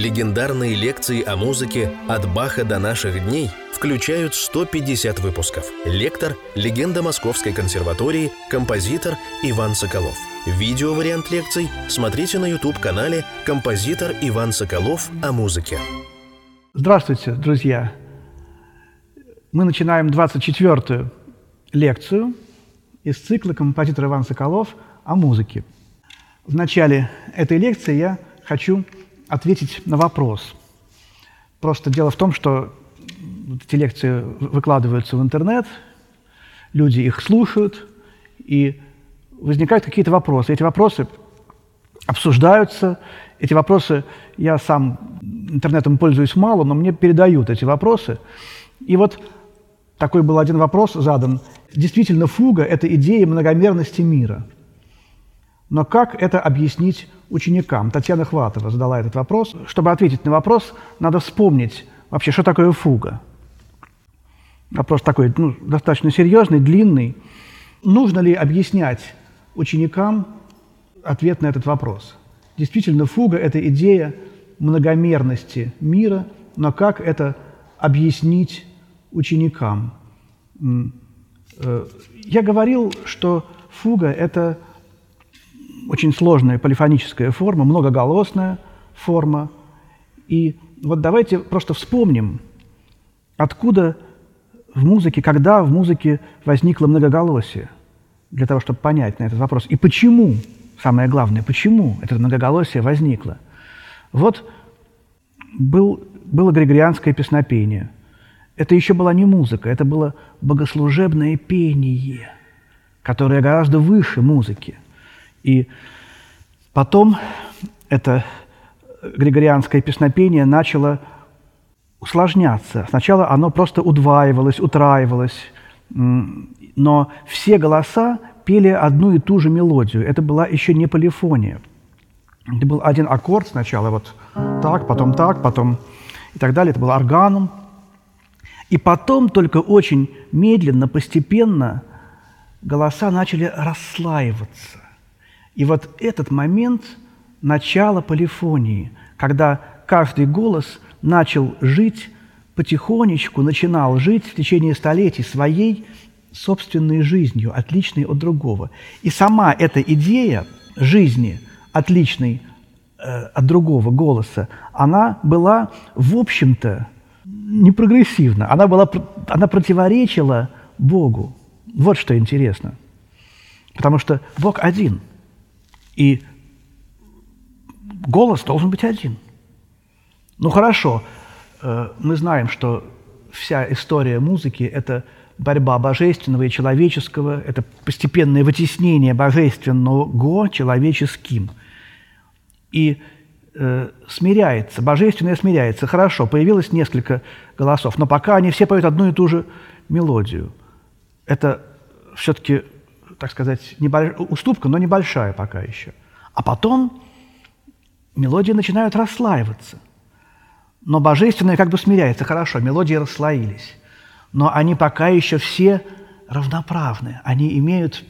Легендарные лекции о музыке «От Баха до наших дней» включают 150 выпусков. Лектор – легенда Московской консерватории, композитор Иван Соколов. Видеовариант лекций смотрите на YouTube-канале «Композитор Иван Соколов о музыке». Здравствуйте, друзья! Мы начинаем 24-ю лекцию из цикла «Композитор Иван Соколов о музыке». В начале этой лекции я хочу ответить на вопрос. Просто дело в том, что эти лекции выкладываются в интернет, люди их слушают, и возникают какие-то вопросы. Эти вопросы обсуждаются, эти вопросы, я сам интернетом пользуюсь мало, но мне передают эти вопросы. И вот такой был один вопрос задан. Действительно, фуга – это идея многомерности мира. Но как это объяснить ученикам? Татьяна Хватова задала этот вопрос. Чтобы ответить на вопрос, надо вспомнить вообще, что такое фуга. Вопрос такой, достаточно серьезный, длинный. Нужно ли объяснять ученикам ответ на этот вопрос? Действительно, фуга – это идея многомерности мира, но как это объяснить ученикам? Я говорил, что фуга – это очень сложная полифоническая форма, многоголосная форма. И вот давайте просто вспомним, откуда в музыке, когда в музыке возникло многоголосие, для того, чтобы понять на этот вопрос. И почему, самое главное, почему это многоголосие возникло? Вот было григорианское песнопение. Это еще была не музыка, это было богослужебное пение, которое гораздо выше музыки. И потом это григорианское песнопение начало усложняться. Сначала оно просто удваивалось, утраивалось, но все голоса пели одну и ту же мелодию. Это была еще не полифония. Это был один аккорд сначала, вот так, потом и так далее. Это был органум. И потом только очень медленно, постепенно голоса начали расслаиваться. И вот этот момент – начало полифонии, когда каждый голос начал жить потихонечку, начинал жить в течение столетий своей собственной жизнью, отличной от другого. И сама эта идея жизни, отличной от другого голоса, она была, в общем-то, не прогрессивна, она противоречила Богу. Вот что интересно, потому что Бог один. И голос должен быть один. Ну хорошо, мы знаем, что вся история музыки – это борьба божественного и человеческого, это постепенное вытеснение божественного человеческим. И смиряется, божественное смиряется. Хорошо, появилось несколько голосов, но пока они все поют одну и ту же мелодию. Это все-таки, так сказать, уступка, но небольшая пока еще. А потом мелодии начинают расслаиваться. Но божественное как бы смиряется. Хорошо, мелодии расслоились. Но они пока еще все равноправны. Они имеют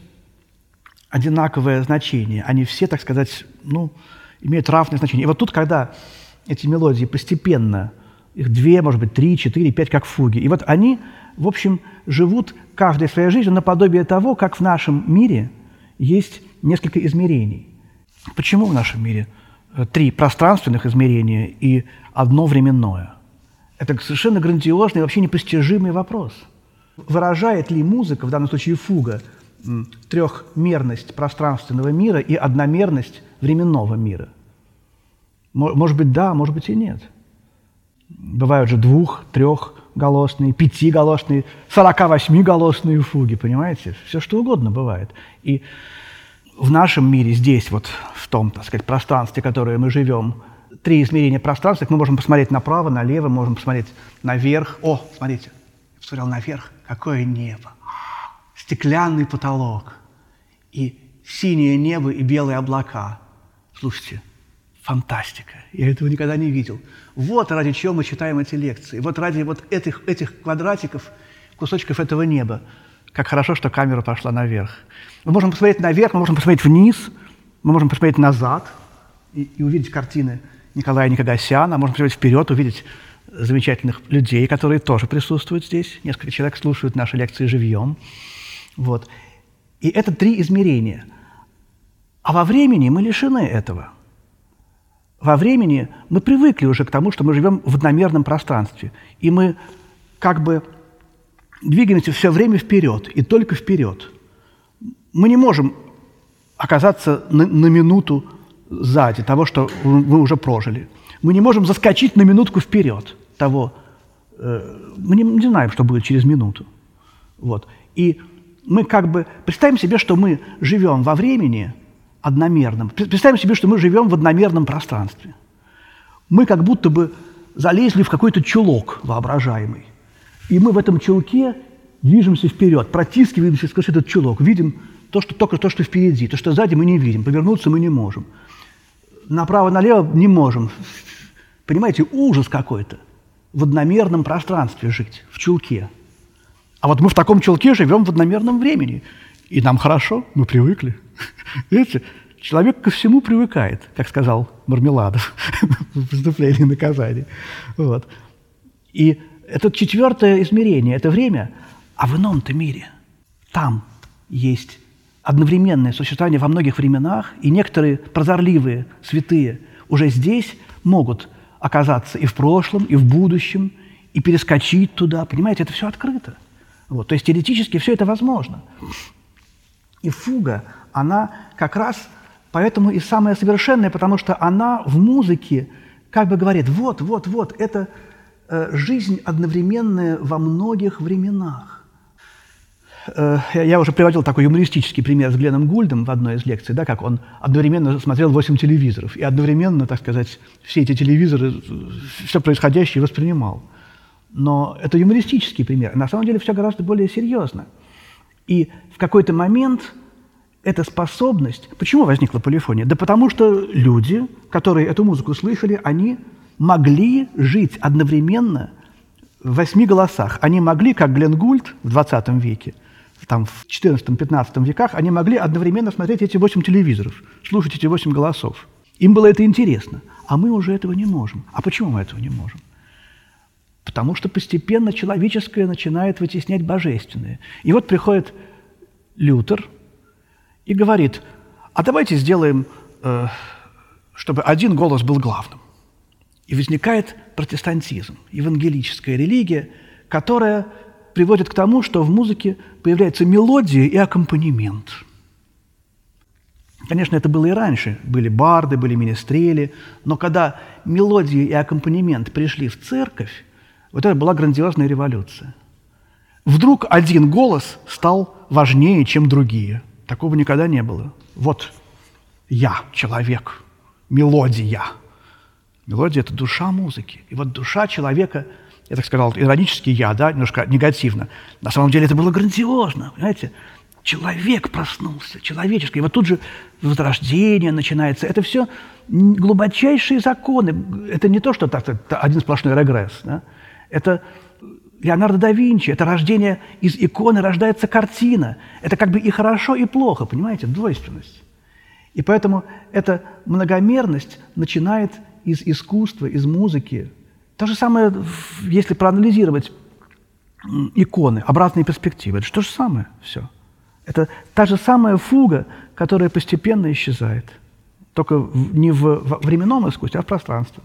одинаковое значение. Они все, так сказать, имеют равное значение. И вот тут, когда эти мелодии постепенно, их 2, может быть, 3, 4, 5, как фуги, и вот они, в общем, живут каждой своей жизнью наподобие того, как в нашем мире есть несколько измерений. Почему в нашем мире 3 пространственных измерения и одно временное? Это совершенно грандиозный, вообще непостижимый вопрос. Выражает ли музыка, в данном случае фуга, трехмерность пространственного мира и одномерность временного мира? Может быть, да, может быть и нет. Бывают же 2-, 3-, голосные, 5-голосные, 48-голосные фуги, понимаете? Все что угодно бывает. И в нашем мире, здесь, вот в том, так сказать, пространстве, в котором мы живем, 3 измерения пространства, мы можем посмотреть направо, налево, можем посмотреть наверх. О, смотрите, я посмотрел наверх, какое небо! Стеклянный потолок, и синее небо, и белые облака. Слушайте, фантастика. Я этого никогда не видел. Вот ради чего мы читаем эти лекции. Вот ради вот этих квадратиков, кусочков этого неба. Как хорошо, что камера пошла наверх. Мы можем посмотреть наверх, мы можем посмотреть вниз, мы можем посмотреть назад и увидеть картины Николая Никогдасяна. Можно посмотреть вперед, увидеть замечательных людей, которые тоже присутствуют здесь. Несколько человек слушают наши лекции живьем. Вот. И это три измерения. А во времени мы лишены этого. Во времени мы привыкли уже к тому, что мы живем в одномерном пространстве. И мы как бы двигаемся все время вперед, и только вперед. Мы не можем оказаться на минуту сзади того, что мы уже прожили. Мы не можем заскочить на минутку вперед того. Мы не знаем, что будет через минуту. Вот. И мы как бы представим себе, что мы живем во времени одномерном. Представим себе, что мы живем в одномерном пространстве. Мы как будто бы залезли в какой-то чулок воображаемый. И мы в этом чулке движемся вперед, протискиваемся сквозь этот чулок, видим то, что только то, что впереди, то, что сзади, мы не видим, повернуться мы не можем. Направо-налево не можем. Понимаете, ужас какой-то. В одномерном пространстве жить, в чулке. А вот мы в таком чулке живем в одномерном времени. И нам хорошо, мы привыкли. Видите, человек ко всему привыкает, как сказал Мармеладов в «Преступлении и наказании». Вот. И это четвертое измерение, это время. А в ином-то мире, там есть одновременное существование во многих временах, и некоторые прозорливые, святые уже здесь могут оказаться и в прошлом, и в будущем, и перескочить туда. Понимаете, это все открыто. Вот. То есть теоретически все это возможно. И фуга, она как раз поэтому и самая совершенная, потому что она в музыке как бы говорит, вот, это жизнь одновременная во многих временах. Я уже приводил такой юмористический пример с Гленом Гульдом в одной из лекций, да, как он одновременно смотрел 8 телевизоров и одновременно, так сказать, все эти телевизоры, все происходящее воспринимал. Но это юмористический пример. На самом деле все гораздо более серьезно. И в какой-то момент эта способность... Почему возникла полифония? Да потому что люди, которые эту музыку слышали, они могли жить одновременно в 8 голосах. Они могли, как Глен Гульд в 20 веке, там, в 14-15 веках, они могли одновременно смотреть эти 8 телевизоров, слушать эти 8 голосов. Им было это интересно. А мы уже этого не можем. А почему мы этого не можем? Потому что постепенно человеческое начинает вытеснять божественное. И вот приходит Лютер и говорит, а давайте сделаем, чтобы один голос был главным. И возникает протестантизм, евангелическая религия, которая приводит к тому, что в музыке появляется мелодия и аккомпанемент. Конечно, это было и раньше. Были барды, были министрели. Но когда мелодия и аккомпанемент пришли в церковь, вот это была грандиозная революция. Вдруг один голос стал важнее, чем другие. Такого никогда не было. Вот я, человек, мелодия. Мелодия – это душа музыки. И вот душа человека, я так сказал, иронически я, да, немножко негативно. На самом деле это было грандиозно, понимаете? Человек проснулся, человеческий. И вот тут же возрождение начинается. Это все глубочайшие законы. Это не то, что это один сплошной регресс. Да? Это Леонардо да Винчи, это рождение из иконы, рождается картина. Это как бы и хорошо, и плохо, понимаете, двойственность. И поэтому эта многомерность начинает из искусства, из музыки. То же самое, если проанализировать иконы, обратные перспективы. Это то же самое все. Это та же самая фуга, которая постепенно исчезает. Только не в временном искусстве, а в пространстве.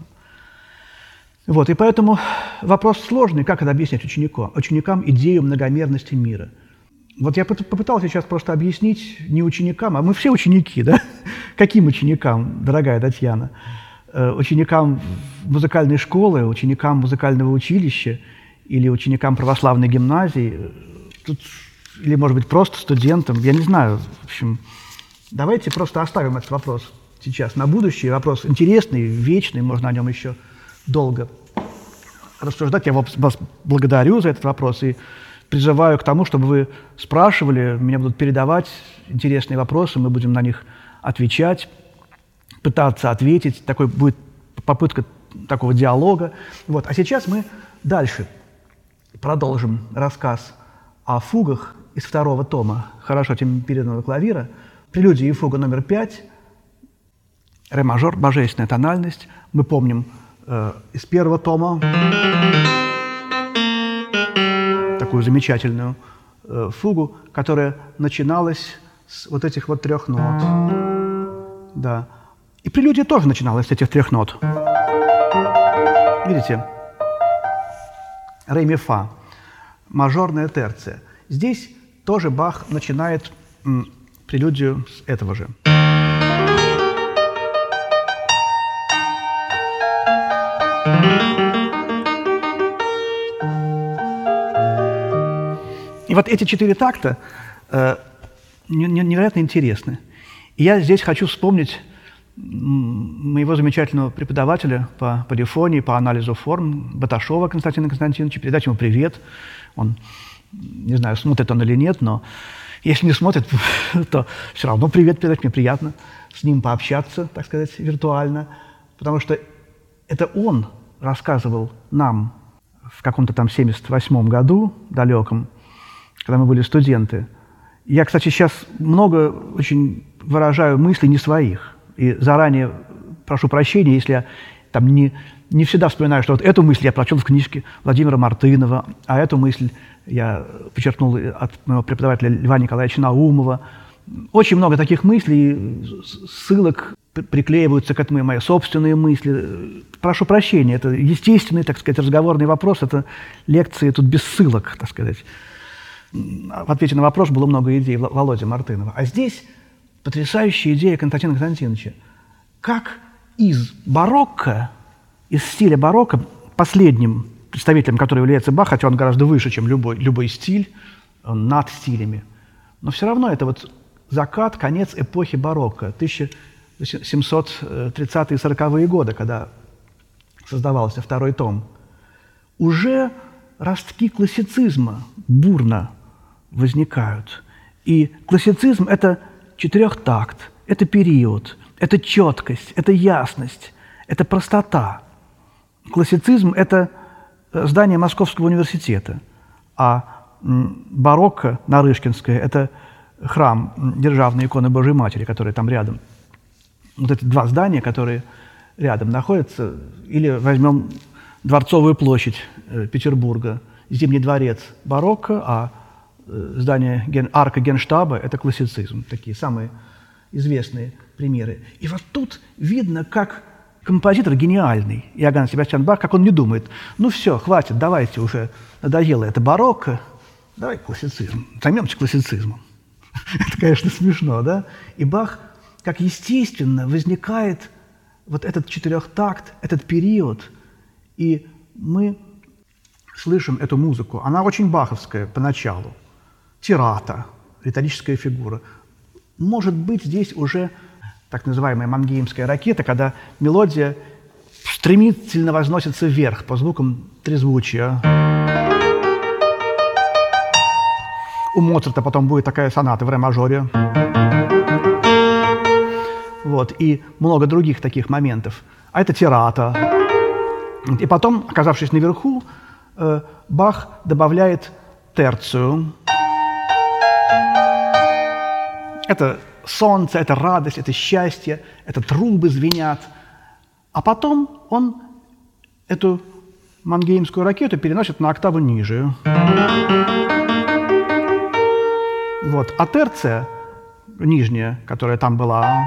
Вот, и поэтому вопрос сложный, как это объяснять ученикам идею многомерности мира. Вот я попытался сейчас просто объяснить не ученикам, а мы все ученики, да? Каким ученикам, дорогая Татьяна? Ученикам музыкальной школы, ученикам музыкального училища или ученикам православной гимназии, тут, или, может быть, просто студентам, я не знаю. В общем, давайте просто оставим этот вопрос сейчас на будущее. Вопрос интересный, вечный, можно о нем еще долго рассуждать. Я вас благодарю за этот вопрос и призываю к тому, чтобы вы спрашивали, меня будут передавать интересные вопросы, мы будем на них отвечать, пытаться ответить, такой будет попытка такого диалога. Вот. А сейчас мы дальше продолжим рассказ о фугах из второго тома «Хорошо темперированного клавира». Прелюдия и фуга номер 5. ре-мажор, божественная тональность. Мы помним из первого тома такую замечательную фугу, которая начиналась с вот этих вот трех нот. Да. И прелюдия тоже начиналась с этих трех нот. Видите? Ре, ми, фа. Мажорная терция. Здесь тоже Бах начинает прелюдию с этого же. И вот эти четыре такта невероятно интересны. И я здесь хочу вспомнить моего замечательного преподавателя по полифонии, по анализу форм, Баташова Константина Константиновича, передать ему привет. Он, не знаю, смотрит он или нет, но если не смотрит, то все равно привет передать, мне приятно с ним пообщаться, так сказать, виртуально, потому что это он рассказывал нам в каком-то там 78 году далеком, когда мы были студенты. Я, кстати, сейчас много очень выражаю мыслей не своих. И заранее прошу прощения, если я там не всегда вспоминаю, что вот эту мысль я прочел в книжке Владимира Мартынова, а эту мысль я почерпнул от моего преподавателя Льва Николаевича Наумова. Очень много таких мыслей, ссылок приклеиваются к этому и мои собственные мысли. Прошу прощения, это естественный, так сказать, разговорный вопрос, это лекции тут без ссылок, так сказать. В ответе на вопрос было много идей Володи Мартынова. А здесь... потрясающая идея Константина Константиновича. Как из барокко, из стиля барокко, последним представителем которого является Бах, хотя он гораздо выше, чем любой стиль, он над стилями, но все равно это вот закат, конец эпохи барокко, 1730-40-е годы, когда создавался второй том. Уже ростки классицизма бурно возникают. И классицизм – это четырехтакт – это период, это четкость, это ясность, это простота. Классицизм – это здание Московского университета, а барокко нарышкинское – это храм Державной иконы Божией Матери, который там рядом. Вот эти два здания, которые рядом находятся. Или возьмем Дворцовую площадь Петербурга, Зимний дворец – барокко, а здание арка Генштаба – это классицизм. Такие самые известные примеры. И вот тут видно, как композитор гениальный, Иоганн Себастьян Бах, как он не думает. Ну все, хватит, давайте уже, надоело это барокко, давай классицизм, займемся классицизмом. Это, конечно, смешно, да? И Бах, как естественно, возникает вот этот четырехтакт, этот период, и мы слышим эту музыку. Она очень баховская поначалу. Тирата, риторическая фигура. Может быть, здесь уже так называемая мангеймская ракета, когда мелодия стремительно возносится вверх по звукам трезвучия. У Моцарта потом будет такая соната в ре-мажоре. Вот, и много других таких моментов. А это тирата. И потом, оказавшись наверху, Бах добавляет терцию. Это солнце, это радость, это счастье, это трубы звенят. А потом он эту мангеймскую ракету переносит на октаву ниже. Вот. А терция, нижняя, которая там была,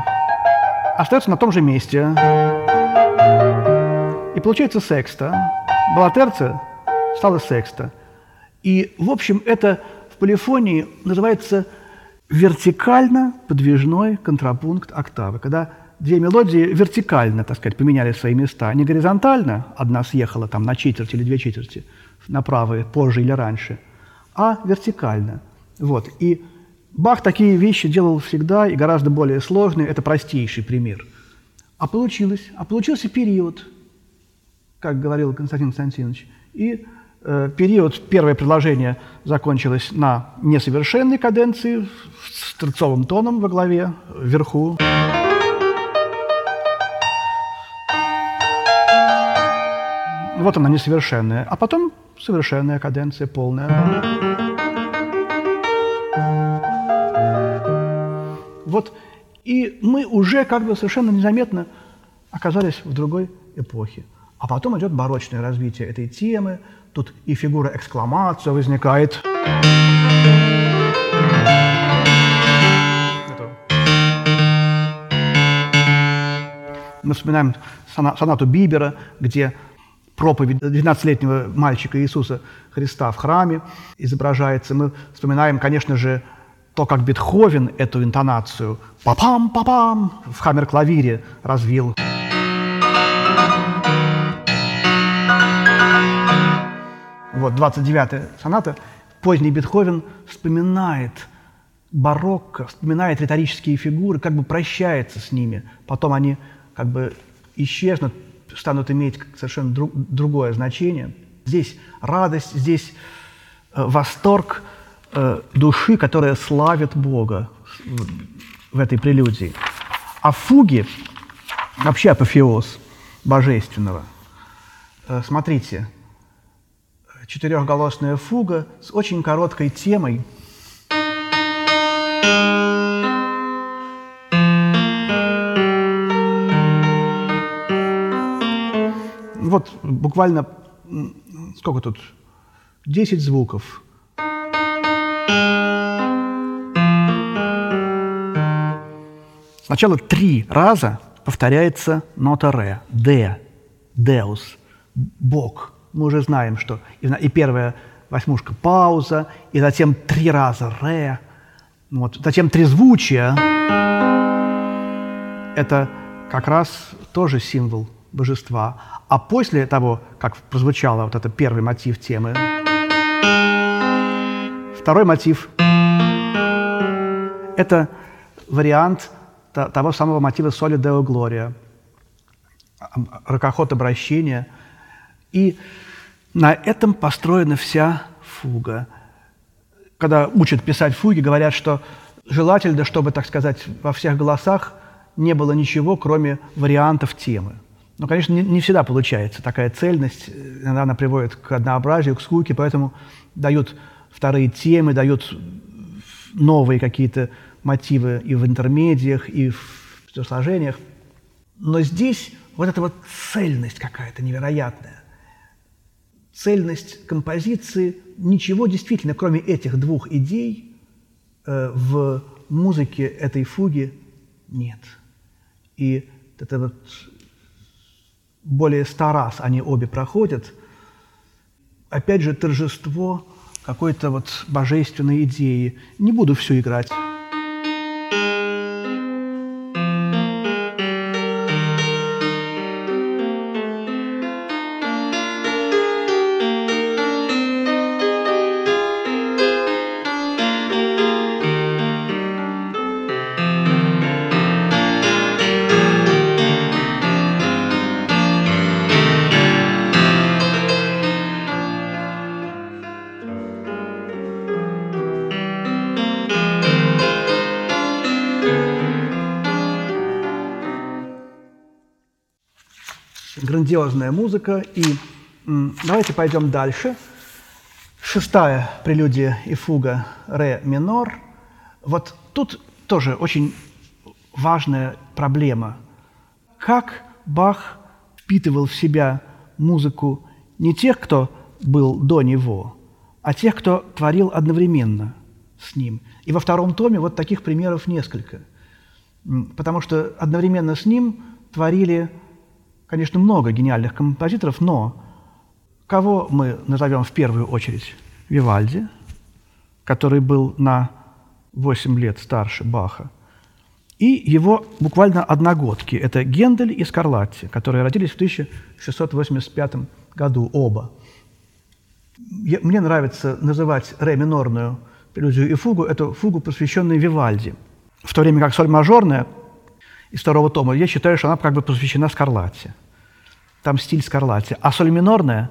остается на том же месте. И получается секста. Была терция, стала секста. И, в общем, это в полифонии называется... вертикально-подвижной контрапункт октавы, когда две мелодии вертикально, так сказать, поменяли свои места, не горизонтально, одна съехала там на четверть или две четверти, на правые, позже или раньше, а вертикально. Вот. И Бах такие вещи делал всегда и гораздо более сложные, это простейший пример. А получилось? А получился период, как говорил Константин Константинович, и... период, первое предложение закончилось на несовершенной каденции с терцовым тоном во главе, вверху. Вот она несовершенная, а потом совершенная каденция, полная. Вот и мы уже как бы совершенно незаметно оказались в другой эпохе. А потом идет барочное развитие этой темы, тут и фигура экскламация возникает. Мы вспоминаем сонату Бибера, где проповедь 12-летнего мальчика Иисуса Христа в храме изображается. Мы вспоминаем, конечно же, то, как Бетховен эту интонацию «папам-папам» в хаммер-клавире развил. Вот 29-я соната. Поздний Бетховен вспоминает барокко, вспоминает риторические фигуры, как бы прощается с ними. Потом они как бы исчезнут, станут иметь совершенно другое значение. Здесь радость, здесь восторг души, которая славит Бога в этой прелюдии. А фуги – вообще апофеоз божественного. Смотрите, четырехголосная фуга с очень короткой темой. Вот буквально, сколько тут, 10 звуков. Сначала 3 раза повторяется нота ре, де, деус, бог. Мы уже знаем, что и первая восьмушка пауза, и затем 3 раза ре, вот. Затем трезвучие. Это как раз тоже символ божества. А после того, как прозвучал вот этот первый мотив темы, второй мотив – это вариант того самого мотива «Soli Deo Gloria», рокоход обращения. И на этом построена вся фуга. Когда учат писать фуги, говорят, что желательно, чтобы, так сказать, во всех голосах не было ничего, кроме вариантов темы. Но, конечно, не всегда получается такая цельность. Иногда она приводит к однообразию, к скуке, поэтому дают вторые темы, дают новые какие-то мотивы и в интермедиях, и в сложениях. Но здесь вот эта вот цельность какая-то невероятная. Цельность композиции. Ничего действительно, кроме этих двух идей, в музыке этой фуги нет. И это вот... Более 100 раз они обе проходят. Опять же, торжество какой-то вот божественной идеи. Не буду всю играть. Грандиозная музыка. И давайте пойдем дальше. 6-я прелюдия и фуга ре минор. Вот тут тоже очень важная проблема. Как Бах впитывал в себя музыку не тех, кто был до него, а тех, кто творил одновременно с ним. И во 2-м томе вот таких примеров несколько. Потому что одновременно с ним творили... Конечно, много гениальных композиторов, но кого мы назовем в первую очередь? Вивальди, который был на 8 лет старше Баха, и его буквально одногодки. Это Гендель и Скарлатти, которые родились в 1685 году оба. Мне нравится называть ре-минорную прелюдию и фугу, эту фугу, посвященную Вивальди, в то время как соль-мажорная из 2-го тома, я считаю, что она как бы посвящена Скарлатти. Там стиль Скарлатти. А соль минорная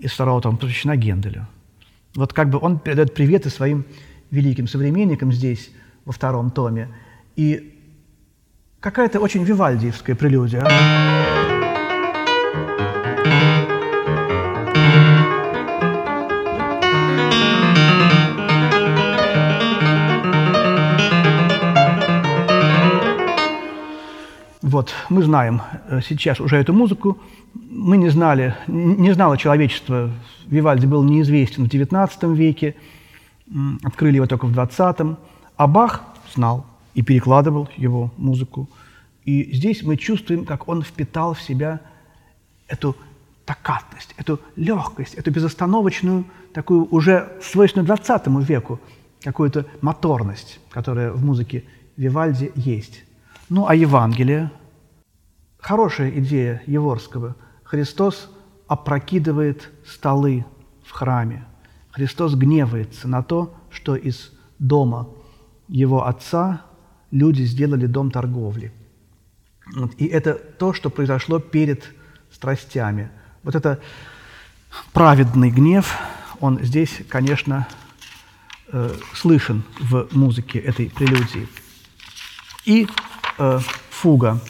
из 2-го тома посвящена Генделю. Вот как бы он передает приветы своим великим современникам здесь, во 2-м томе. И какая-то очень вивальдиевская прелюдия. Вот, мы знаем сейчас уже эту музыку. Мы не знали, не знало человечество. Вивальди был неизвестен в XIX веке, открыли его только в XX. А Бах знал и перекладывал его музыку. И здесь мы чувствуем, как он впитал в себя эту токатность, эту легкость, эту безостановочную, такую уже свойственную XX веку, какую-то моторность, которая в музыке Вивальди есть. Ну, а Евангелие? Хорошая идея Еворского. Христос опрокидывает столы в храме. Христос гневается на то, что из дома его отца люди сделали дом торговли. Вот. И это то, что произошло перед страстями. Вот это праведный гнев, он здесь, конечно, слышен в музыке этой прелюдии. И фуга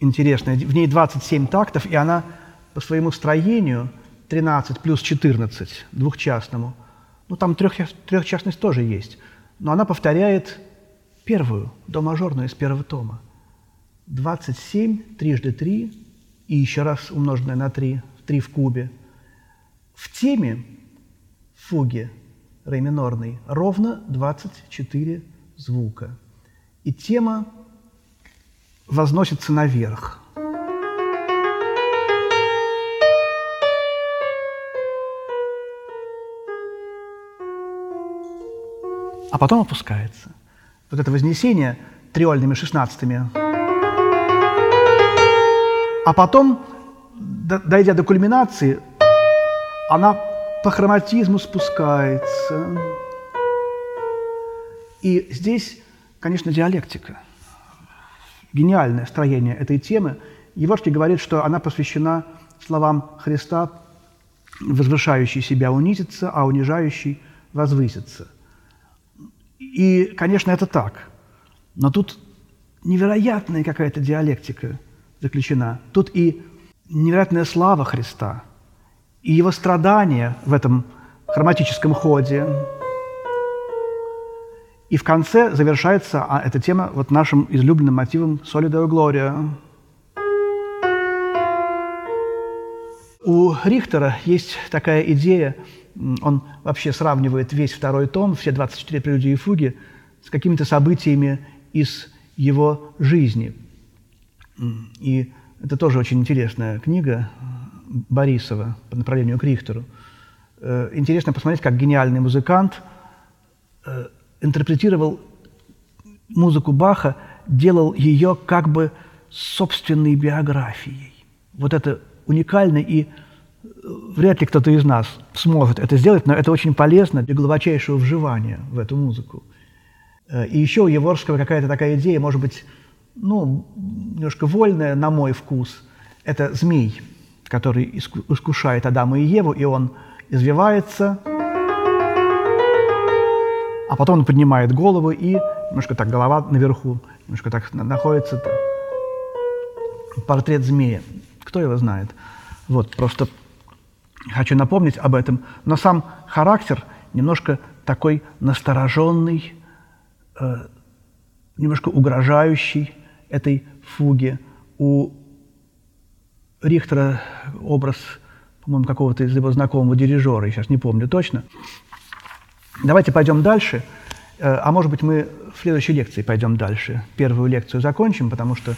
интересная. В ней 27 тактов, и она по своему строению 13 плюс 14, двухчастному. Ну, там трехчастность тоже есть. Но она повторяет первую, до-мажорную из первого тома. 27, трижды 3, и еще раз умноженное на 3, 3 в кубе. В теме фуги ре минорной ровно 24 звука. И тема возносится наверх. А потом опускается. Вот это вознесение триольными шестнадцатыми. А потом, дойдя до кульминации, она по хроматизму спускается. И здесь, конечно, диалектика. Гениальное строение этой темы. Еворский говорит, что она посвящена словам Христа: «Возвышающий себя унизится, а унижающий возвысится». И, конечно, это так. Но тут невероятная какая-то диалектика заключена. Тут и невероятная слава Христа, и его страдания в этом хроматическом ходе. И в конце завершается эта тема вот нашим излюбленным мотивом «Soli Deo Gloria». У Рихтера есть такая идея, он вообще сравнивает весь второй том, все 24 прелюдии и фуги, с какими-то событиями из его жизни. И это тоже очень интересная книга Борисова по направлению к Рихтеру. Интересно посмотреть, как гениальный музыкант интерпретировал музыку Баха, делал ее как бы собственной биографией. Вот это уникально, и вряд ли кто-то из нас сможет это сделать, но это очень полезно для глубочайшего вживания в эту музыку. И еще у Еворского какая-то такая идея, может быть, ну, немножко вольная, на мой вкус. Это змей, который искушает Адама и Еву, и он извивается, а потом он поднимает голову, и немножко так голова наверху, немножко так находится портрет змея. Кто его знает? Вот, просто хочу напомнить об этом. Но сам характер немножко такой настороженный, немножко угрожающий этой фуге. У Рихтера образ, по-моему, какого-то из его знакомого дирижера, я сейчас не помню точно. Давайте пойдем дальше, а может быть, мы в следующей лекции пойдем дальше. Первую лекцию закончим, потому что,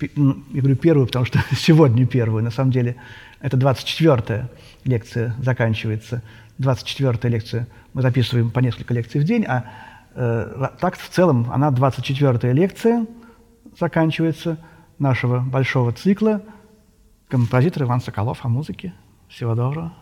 я говорю первую, потому что сегодня первую, на самом деле, это 24-я лекция заканчивается. 24-я лекция, мы записываем по несколько лекций в день, а так в целом она 24-я лекция заканчивается нашего большого цикла «Композитор Иван Соколов о музыке». Всего доброго.